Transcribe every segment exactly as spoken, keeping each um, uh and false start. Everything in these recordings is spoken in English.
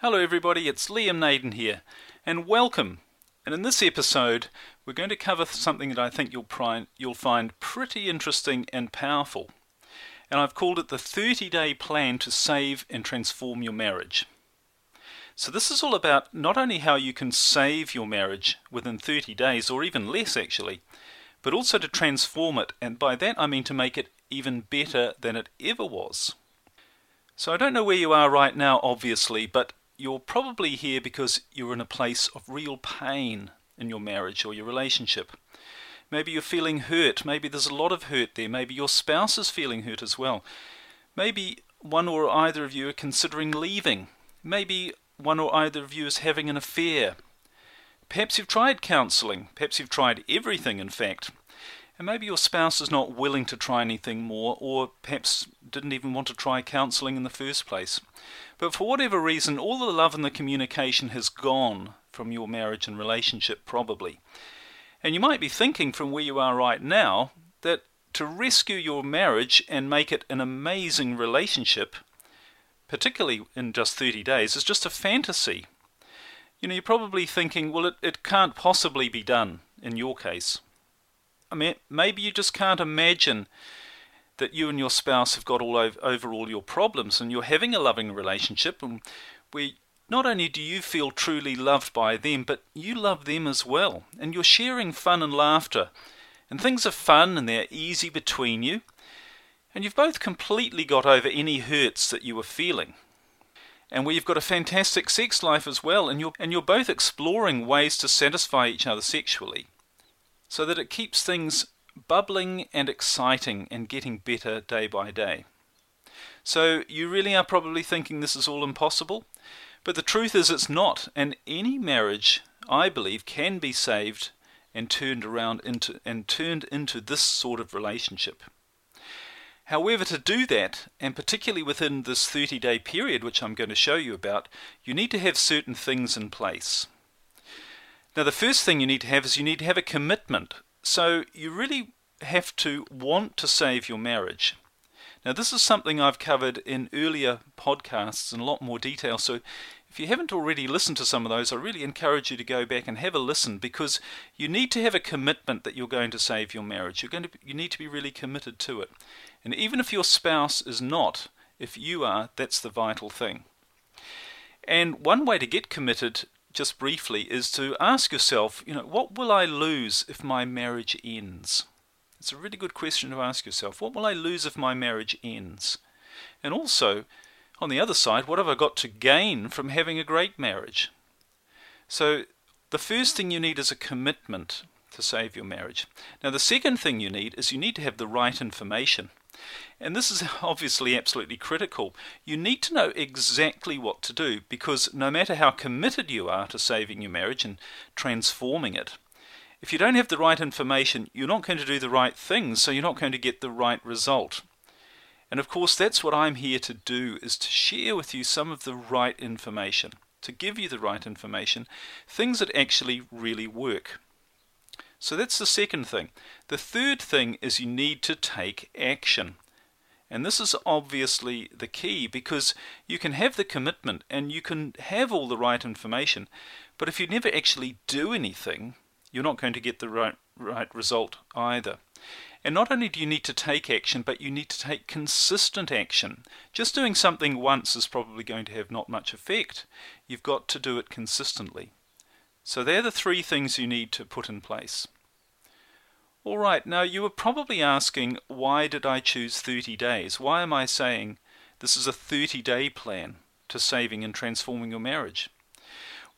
Hello everybody, it's Liam Naden here, and welcome. And in this episode, we're going to cover something that I think you'll, pri- you'll find pretty interesting and powerful. And I've called it the thirty-day plan to save and transform your marriage. So this is all about not only how you can save your marriage within thirty days, or even less actually, but also to transform it, and by that I mean to make it even better than it ever was. So I don't know where you are right now, obviously, but you're probably here because you're in a place of real pain in your marriage or your relationship. Maybe you're feeling hurt. Maybe there's a lot of hurt there. Maybe your spouse is feeling hurt as well. Maybe one or either of you are considering leaving. Maybe one or either of you is having an affair. Perhaps you've tried counselling. Perhaps you've tried everything, in fact. And maybe your spouse is not willing to try anything more, or perhaps didn't even want to try counselling in the first place. But for whatever reason, all the love and the communication has gone from your marriage and relationship, probably. And you might be thinking from where you are right now that to rescue your marriage and make it an amazing relationship, particularly in just thirty days, is just a fantasy. You know, you're probably thinking, well, it, it can't possibly be done in your case. I mean, maybe you just can't imagine that you and your spouse have got all over, over all your problems and you're having a loving relationship and where not only do you feel truly loved by them, but you love them as well. And you're sharing fun and laughter. And things are fun and they're easy between you. And you've both completely got over any hurts that you were feeling. And where you've got a fantastic sex life as well. And you're, and you're both exploring ways to satisfy each other sexually, so that it keeps things bubbling and exciting and getting better day by day. So you really are probably thinking this is all impossible. But the truth is it's not, and any marriage, I believe, can be saved and turned around into and turned into this sort of relationship. However, to do that, and particularly within this thirty-day period which I'm going to show you about, you need to have certain things in place. Now the first thing you need to have is you need to have a commitment. So you really have to want to save your marriage. Now this is something I've covered in earlier podcasts in a lot more detail, so if you haven't already listened to some of those, I really encourage you to go back and have a listen, because you need to have a commitment that you're going to save your marriage. You're going to, you need to be really committed to it. And even if your spouse is not, if you are, that's the vital thing. And one way to get committed, just briefly, is to ask yourself, you know, what will I lose if my marriage ends? It's a really good question to ask yourself. What will I lose if my marriage ends? And also, on the other side, what have I got to gain from having a great marriage? So the first thing you need is a commitment to save your marriage. Now the second thing you need is you need to have the right information. And this is obviously absolutely critical. You need to know exactly what to do, because no matter how committed you are to saving your marriage and transforming it, if you don't have the right information, you're not going to do the right things, so you're not going to get the right result. And of course, that's what I'm here to do, is to share with you some of the right information, to give you the right information, things that actually really work. So that's the second thing. The third thing is you need to take action. And this is obviously the key, because you can have the commitment and you can have all the right information, but if you never actually do anything, you're not going to get the right, right result either. And not only do you need to take action, but you need to take consistent action. Just doing something once is probably going to have not much effect. You've got to do it consistently. So they're the three things you need to put in place. All right, now you were probably asking, why did I choose thirty days? Why am I saying this is a thirty-day plan to saving and transforming your marriage?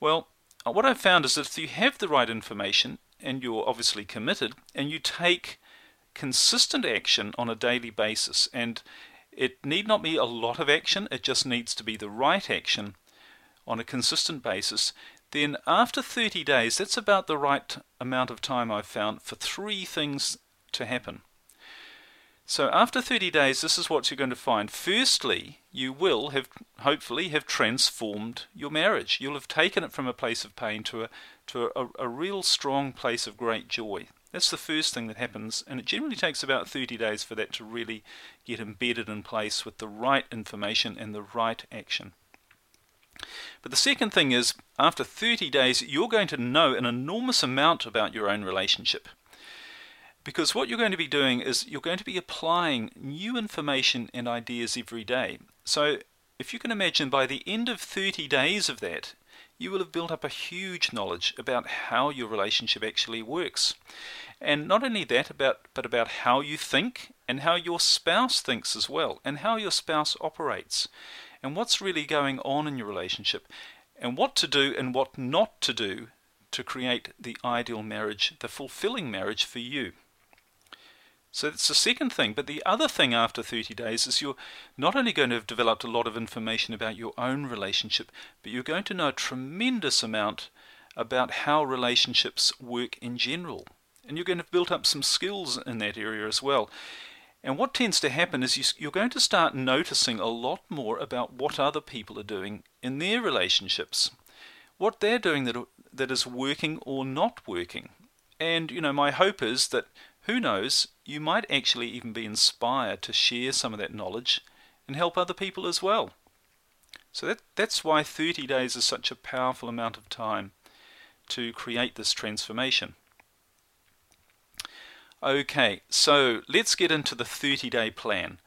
Well, what I've found is that if you have the right information, and you're obviously committed, and you take consistent action on a daily basis, and it need not be a lot of action, it just needs to be the right action on a consistent basis, then after thirty days, that's about the right amount of time I've found for three things to happen. So after thirty days, this is what you're going to find. Firstly, you will have, hopefully, have transformed your marriage. You'll have taken it from a place of pain to a to a, a real strong place of great joy. That's the first thing that happens, and it generally takes about thirty days for that to really get embedded in place with the right information and the right action. But the second thing is, after thirty days, you're going to know an enormous amount about your own relationship. Because what you're going to be doing is you're going to be applying new information and ideas every day. So if you can imagine, by the end of thirty days of that, you will have built up a huge knowledge about how your relationship actually works. And not only that, about but about how you think and how your spouse thinks as well, and how your spouse operates, and what's really going on in your relationship, and what to do and what not to do to create the ideal marriage, the fulfilling marriage for you. So that's the second thing. But the other thing after thirty days is you're not only going to have developed a lot of information about your own relationship, but you're going to know a tremendous amount about how relationships work in general. And you're going to have built up some skills in that area as well. And what tends to happen is you, you're going to start noticing a lot more about what other people are doing in their relationships, what they're doing that that is working or not working. And, you know, my hope is that, who knows, you might actually even be inspired to share some of that knowledge and help other people as well. So that that's why thirty days is such a powerful amount of time to create this transformation. Okay, so let's get into the thirty-day plan.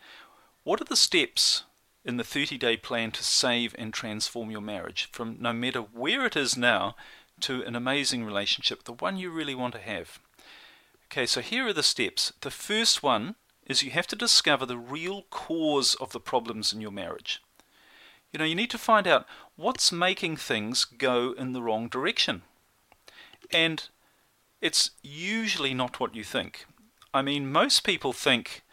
What are the steps in the thirty-day plan to save and transform your marriage from no matter where it is now to an amazing relationship, the one you really want to have? Okay, so here are the steps. The first one is you have to discover the real cause of the problems in your marriage. You know, you need to find out what's making things go in the wrong direction. And it's usually not what you think. I mean, most people think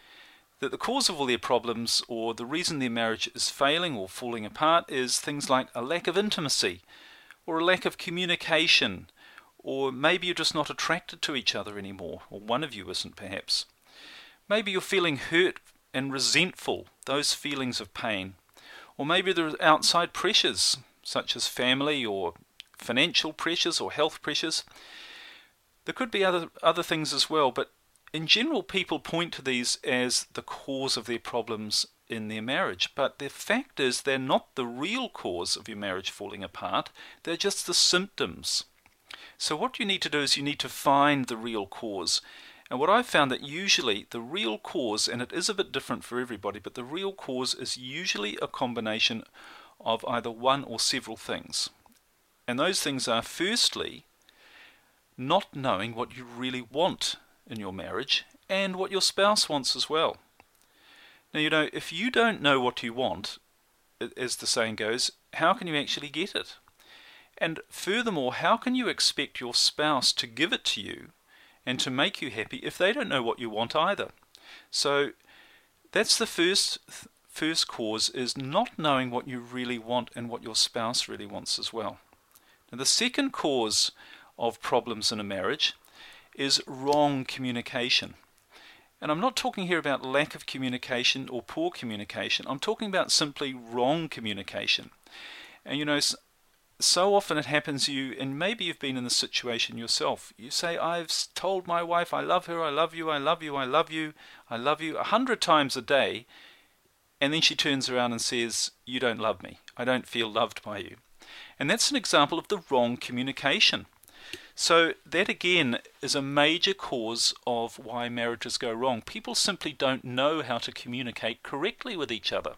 that the cause of all their problems, or the reason their marriage is failing or falling apart, is things like a lack of intimacy, or a lack of communication, or maybe you're just not attracted to each other anymore, or one of you isn't perhaps. Maybe you're feeling hurt and resentful, those feelings of pain. Or maybe there are outside pressures, such as family or financial pressures or health pressures. There could be other, other things as well, but in general, people point to these as the cause of their problems in their marriage, but the fact is they're not the real cause of your marriage falling apart, they're just the symptoms. So what you need to do is you need to find the real cause. And what I've found that usually the real cause, and it is a bit different for everybody, but the real cause is usually a combination of either one or several things. And those things are, firstly, not knowing what you really want in your marriage, and what your spouse wants as well. Now, you know, if you don't know what you want, as the saying goes, how can you actually get it? And furthermore, how can you expect your spouse to give it to you and to make you happy if they don't know what you want either? So that's the first first cause, is not knowing what you really want and what your spouse really wants as well. Now, the second cause of problems in a marriage is wrong communication. And I'm not talking here about lack of communication or poor communication. I'm talking about simply wrong communication. And you know, so often it happens to you, and maybe you've been in this situation yourself. You say, I've told my wife, I love her, I love you, I love you, I love you, I love you, a hundred times a day, and then she turns around and says, you don't love me, I don't feel loved by you. And that's an example of the wrong communication. So that again is a major cause of why marriages go wrong. People simply don't know how to communicate correctly with each other.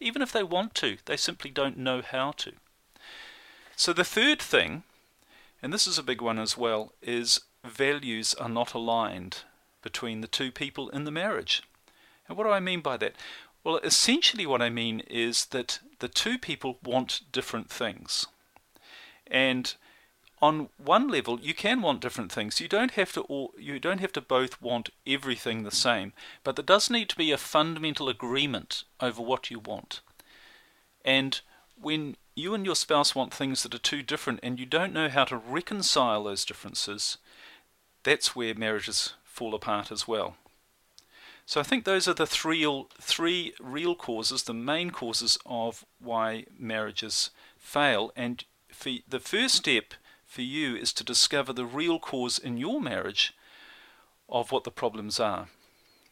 Even if they want to, they simply don't know how to. So the third thing, and this is a big one as well, is values are not aligned between the two people in the marriage. And what do I mean by that? Well, essentially what I mean is that the two people want different things. And on one level, you can want different things. You don't have to all, you don't have to both want everything the same, but there does need to be a fundamental agreement over what you want. And when You and your spouse want things that are too different and you don't know how to reconcile those differences, that's where marriages fall apart as well. So I think those are the three real, three real causes, the main causes of why marriages fail. And for, the first step for you is to discover the real cause in your marriage of what the problems are.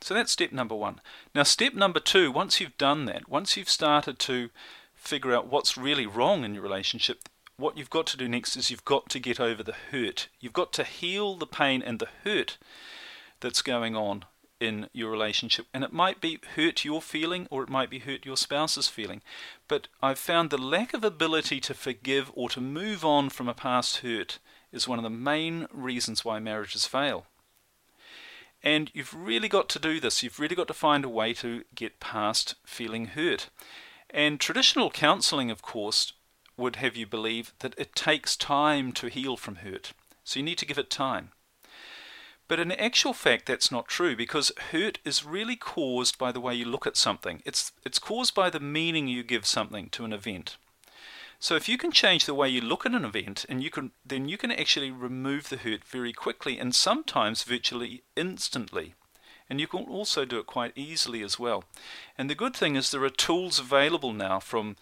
So that's step number one. Now step number two, once you've done that, once you've started to figure out what's really wrong in your relationship, what you've got to do next is you've got to get over the hurt. You've got to heal the pain and the hurt that's going on in your relationship, and it might be hurt your feeling or it might be hurt your spouse's feeling. But I've found the lack of ability to forgive or to move on from a past hurt is one of the main reasons why marriages fail. And you've really got to do this. You've really got to find a way to get past feeling hurt. And traditional counselling, of course, would have you believe that it takes time to heal from hurt. So you need to give it time. But in actual fact, that's not true, because hurt is really caused by the way you look at something. It's it's caused by the meaning you give something to an event. So if you can change the way you look at an event, and you can then you can actually remove the hurt very quickly and sometimes virtually instantly. And you can also do it quite easily as well. And the good thing is there are tools available now from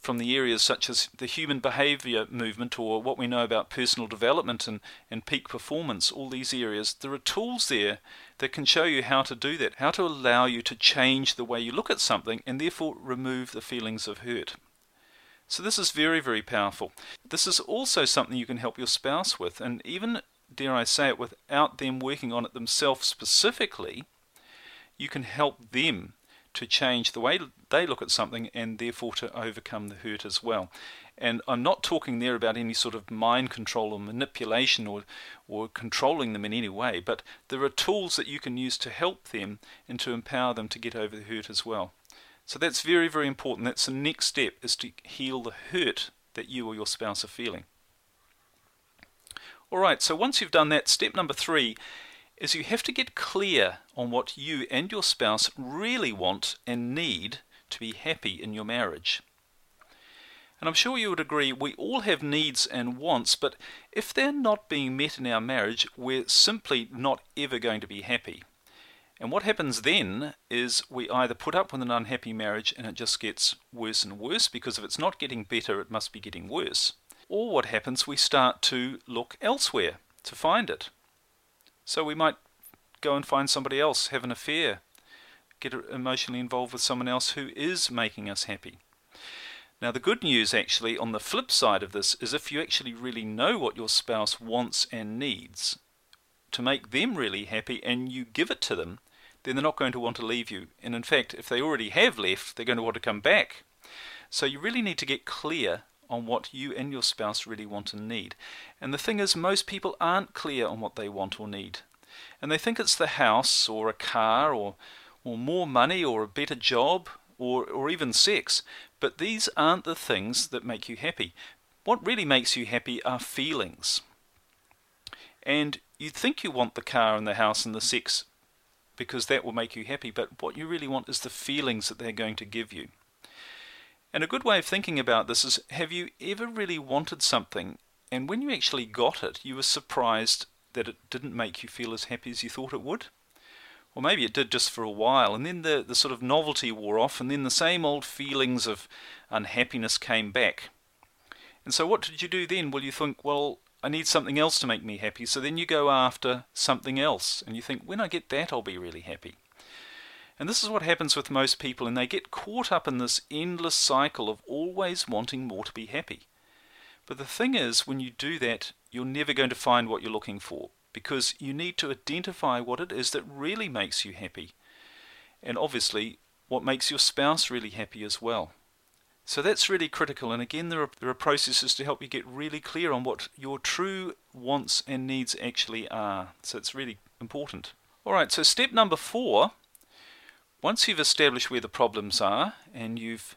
from the areas such as the human behaviour movement, or what we know about personal development and, and peak performance, all these areas. There are tools there that can show you how to do that, how to allow you to change the way you look at something and therefore remove the feelings of hurt. So this is very, very powerful. This is also something you can help your spouse with, and even, dare I say it, without them working on it themselves specifically, you can help them to change the way they look at something and therefore to overcome the hurt as well. And I'm not talking there about any sort of mind control or manipulation or, or controlling them in any way, but there are tools that you can use to help them and to empower them to get over the hurt as well. So that's very, very important. That's the next step, is to heal the hurt that you or your spouse are feeling. All right, so once you've done that, step number three is you have to get clear on what you and your spouse really want and need to be happy in your marriage. And I'm sure you would agree, we all have needs and wants, but if they're not being met in our marriage, we're simply not ever going to be happy. And what happens then is we either put up with an unhappy marriage and it just gets worse and worse, because if it's not getting better, it must be getting worse. Or what happens, we start to look elsewhere to find it. So we might go and find somebody else, have an affair, get emotionally involved with someone else who is making us happy. Now the good news, actually, on the flip side of this, is if you actually really know what your spouse wants and needs to make them really happy and you give it to them, then they're not going to want to leave you. And in fact, if they already have left, they're going to want to come back. So you really need to get clear on what you and your spouse really want and need. And the thing is, most people aren't clear on what they want or need. And they think it's the house or a car or or more money or a better job or or even sex. But these aren't the things that make you happy. What really makes you happy are feelings. And you think you want the car and the house and the sex because that will make you happy, but what you really want is the feelings that they're going to give you. And a good way of thinking about this is, have you ever really wanted something and when you actually got it, you were surprised that it didn't make you feel as happy as you thought it would? Or maybe it did just for a while, and then the, the sort of novelty wore off, and then the same old feelings of unhappiness came back. And so what did you do then? Well, you think, well, I need something else to make me happy. So then you go after something else, and you think, when I get that, I'll be really happy. And this is what happens with most people, and they get caught up in this endless cycle of always wanting more to be happy. But the thing is, when you do that, you're never going to find what you're looking for, because you need to identify what it is that really makes you happy, and obviously what makes your spouse really happy as well. So that's really critical, and again, there are, there are processes to help you get really clear on what your true wants and needs actually are. So it's really important. All right, so step number four. Once you've established where the problems are and you've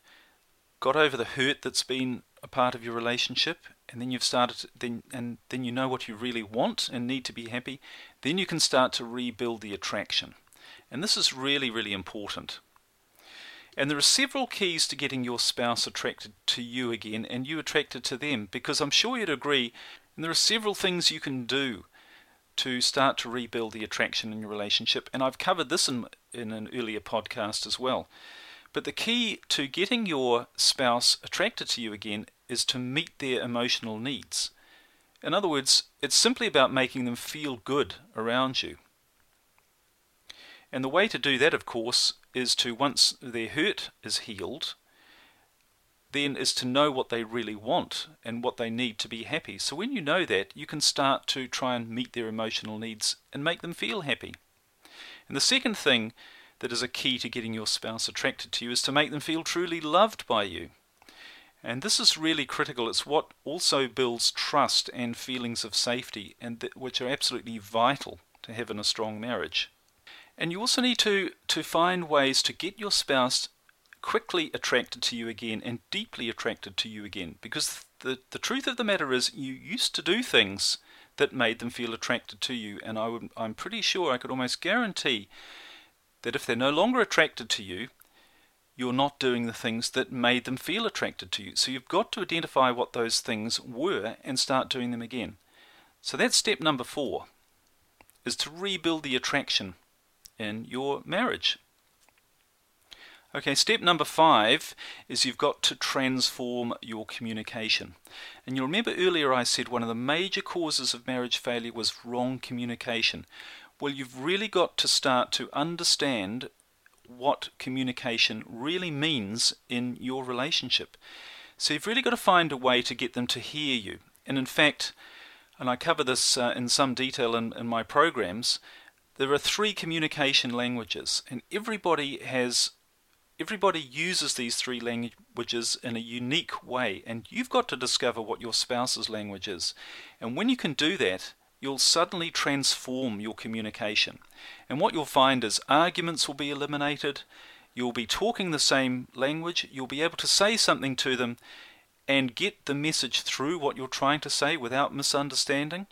got over the hurt that's been a part of your relationship, and then you've started, then and then you know what you really want and need to be happy, then you can start to rebuild the attraction. And this is really, really important. And there are several keys to getting your spouse attracted to you again and you attracted to them, because I'm sure you'd agree, and there are several things you can do to start to rebuild the attraction in your relationship, and I've covered this in, in an earlier podcast as well. But the key to getting your spouse attracted to you again is to meet their emotional needs. In other words, it's simply about making them feel good around you. And the way to do that, of course, is to, once their hurt is healed, then is to know what they really want and what they need to be happy. So when you know that, you can start to try and meet their emotional needs and make them feel happy. And the second thing that is a key to getting your spouse attracted to you is to make them feel truly loved by you. And this is really critical. It's what also builds trust and feelings of safety, and th- which are absolutely vital to have in a strong marriage. And you also need to, to find ways to get your spouse quickly attracted to you again and deeply attracted to you again, because the, the truth of the matter is you used to do things that made them feel attracted to you, and I would, I'm pretty sure I could almost guarantee that if they're no longer attracted to you, you're not doing the things that made them feel attracted to you. So you've got to identify what those things were and start doing them again. So that's step number four, is to rebuild the attraction in your marriage. Okay, step number five is you've got to transform your communication. And you'll remember earlier I said one of the major causes of marriage failure was wrong communication. Well, you've really got to start to understand what communication really means in your relationship. So you've really got to find a way to get them to hear you. And in fact, and I cover this uh, in some detail in, in my programs, there are three communication languages, and everybody has everybody uses these three languages in a unique way, and you've got to discover what your spouse's language is. And when you can do that, you'll suddenly transform your communication. And what you'll find is arguments will be eliminated, you'll be talking the same language, you'll be able to say something to them and get the message through what you're trying to say without misunderstanding.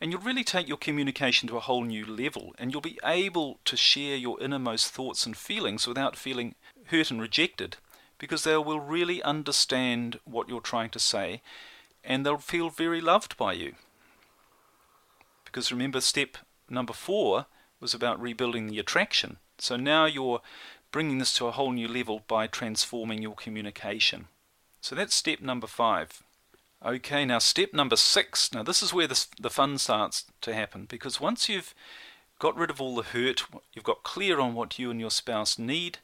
And you'll really take your communication to a whole new level, and you'll be able to share your innermost thoughts and feelings without feeling hurt and rejected, because they will really understand what you're trying to say, and they'll feel very loved by you. Because remember, step number four was about rebuilding the attraction. So now you're bringing this to a whole new level by transforming your communication. So that's step number five. Okay, now step number six. Now this is where this, the fun starts to happen, because once you've got rid of all the hurt, you've got clear on what you and your spouse need,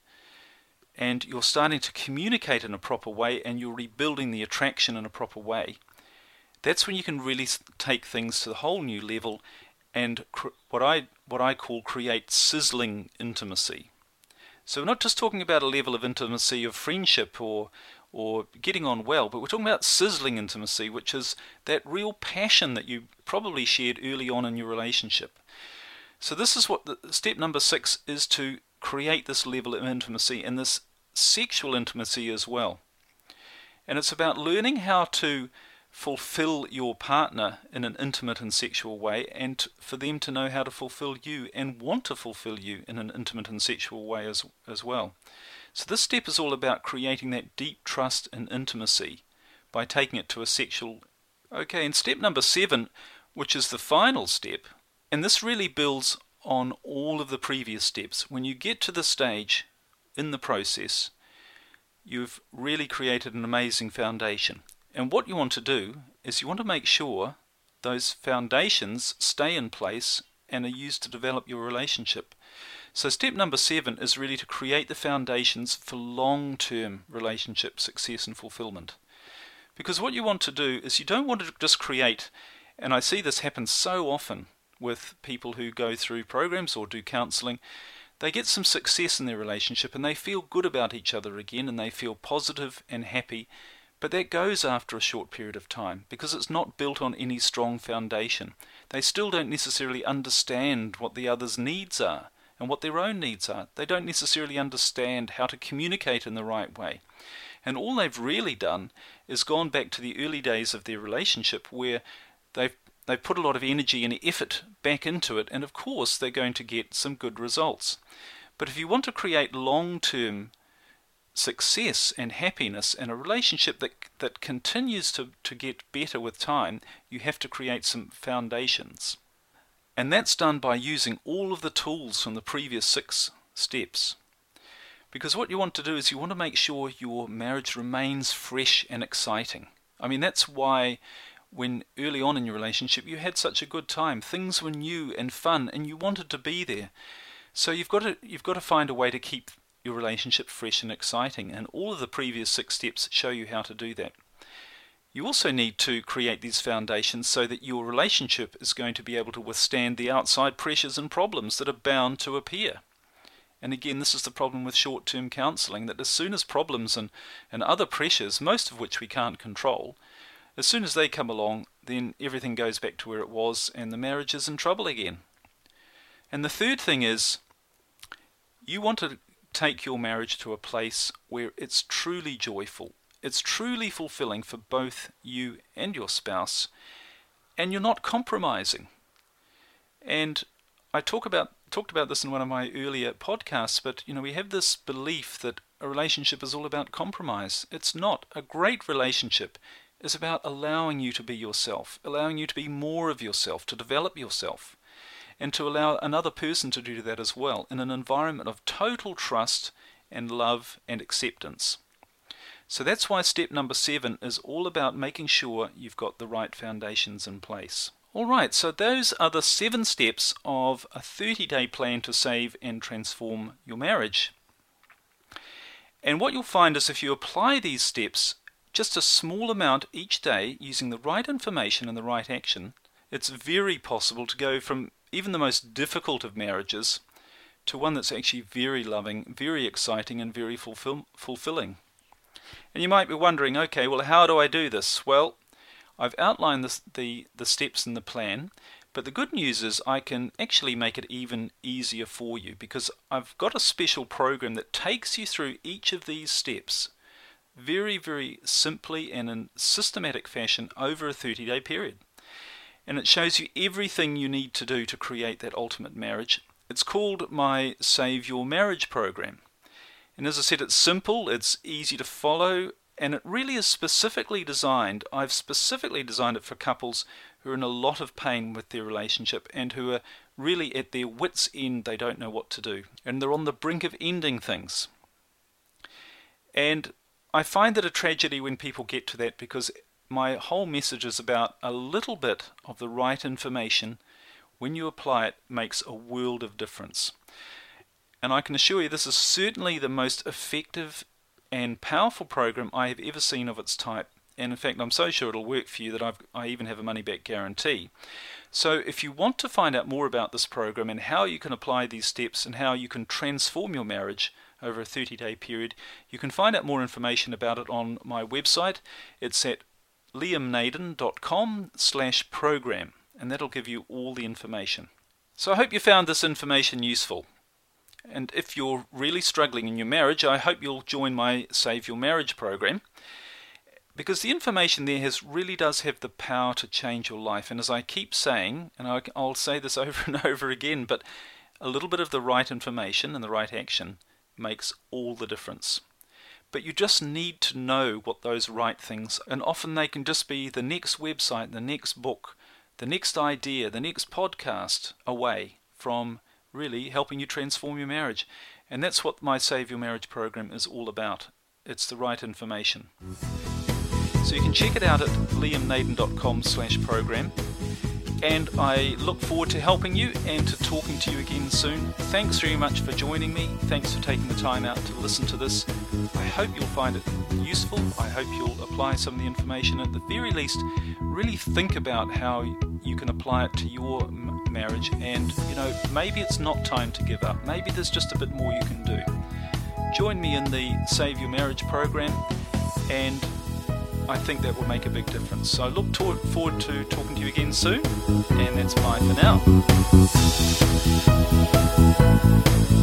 and you're starting to communicate in a proper way, and you're rebuilding the attraction in a proper way, that's when you can really take things to a whole new level and cr- what I what I call create sizzling intimacy. So we're not just talking about a level of intimacy of friendship or or getting on well, but we're talking about sizzling intimacy, which is that real passion that you probably shared early on in your relationship. So this is what the, step number six is, to create this level of intimacy and this sexual intimacy as well. And it's about learning how to fulfill your partner in an intimate and sexual way, and t- for them to know how to fulfill you and want to fulfill you in an intimate and sexual way as as well. So this step is all about creating that deep trust and intimacy by taking it to a sexual... Okay, and step number seven, which is the final step, and this really builds on all of the previous steps. When you get to this stage in the process, you've really created an amazing foundation. And what you want to do is you want to make sure those foundations stay in place and are used to develop your relationship. So step number seven is really to create the foundations for long-term relationship success and fulfillment. Because what you want to do is you don't want to just create, and I see this happen so often with people who go through programs or do counselling, they get some success in their relationship and they feel good about each other again and they feel positive and happy, but that goes after a short period of time because it's not built on any strong foundation. They still don't necessarily understand what the other's needs are and what their own needs are. They don't necessarily understand how to communicate in the right way. And all they've really done is gone back to the early days of their relationship where they've, they've put a lot of energy and effort back into it, and of course they're going to get some good results. But if you want to create long-term success and happiness in a relationship that that continues to, to get better with time, you have to create some foundations. And that's done by using all of the tools from the previous six steps. Because what you want to do is you want to make sure your marriage remains fresh and exciting. I mean, that's why when early on in your relationship you had such a good time. Things were new and fun and you wanted to be there. So you've got to you've got to find a way to keep your relationship fresh and exciting, and all of the previous six steps show you how to do that. You also need to create these foundations so that your relationship is going to be able to withstand the outside pressures and problems that are bound to appear. And again, this is the problem with short-term counselling, that as soon as problems and, and other pressures, most of which we can't control, as soon as they come along, then everything goes back to where it was and the marriage is in trouble again. And the third thing is, you want to take your marriage to a place where it's truly joyful, it's truly fulfilling for both you and your spouse, and you're not compromising. And I talk about talked about this in one of my earlier podcasts, but you know, we have this belief that a relationship is all about compromise. It's not. A great relationship is about allowing you to be yourself, allowing you to be more of yourself, to develop yourself, and to allow another person to do that as well, in an environment of total trust and love and acceptance. So that's why step number seven is all about making sure you've got the right foundations in place. All right, so those are the seven steps of a thirty-day plan to save and transform your marriage. And what you'll find is if you apply these steps just a small amount each day using the right information and the right action, it's very possible to go from even the most difficult of marriages to one that's actually very loving, very exciting, and very fulfill- fulfilling. And you might be wondering, okay, well, how do I do this? Well, I've outlined this, the, the steps in the plan, but the good news is I can actually make it even easier for you, because I've got a special program that takes you through each of these steps very, very simply and in systematic fashion over a thirty-day period. And it shows you everything you need to do to create that ultimate marriage. It's called my Save Your Marriage program. And as I said, it's simple, it's easy to follow, and it really is specifically designed. I've specifically designed it for couples who are in a lot of pain with their relationship and who are really at their wits' end. They don't know what to do, and they're on the brink of ending things. And I find that a tragedy when people get to that, because my whole message is about a little bit of the right information. When you apply it, makes a world of difference. And I can assure you this is certainly the most effective and powerful program I have ever seen of its type. And in fact, I'm so sure it'll work for you that I've, I even have a money-back guarantee. So if you want to find out more about this program and how you can apply these steps and how you can transform your marriage over a thirty-day period, you can find out more information about it on my website. It's at liamnaden.com slash program, and that'll give you all the information. So I hope you found this information useful. And if you're really struggling in your marriage, I hope you'll join my Save Your Marriage program, because the information there has really does have the power to change your life. And as I keep saying, and I, I'll say this over and over again, but a little bit of the right information and the right action makes all the difference. But you just need to know what those right things are. And often they can just be the next website, the next book, the next idea, the next podcast away from really helping you transform your marriage. And that's what my Save Your Marriage program is all about. It's the right information. So you can check it out at liamnaden.com slash program. And I look forward to helping you and to talking to you again soon. Thanks very much for joining me. Thanks for taking the time out to listen to this. I hope you'll find it useful. I hope you'll apply some of the information. At the very least, really think about how you can apply it to your marriage. And, you know, maybe it's not time to give up. Maybe there's just a bit more you can do. Join me in the Save Your Marriage program, and I think that will make a big difference. So I look to- forward to talking to you again soon, and that's bye for now.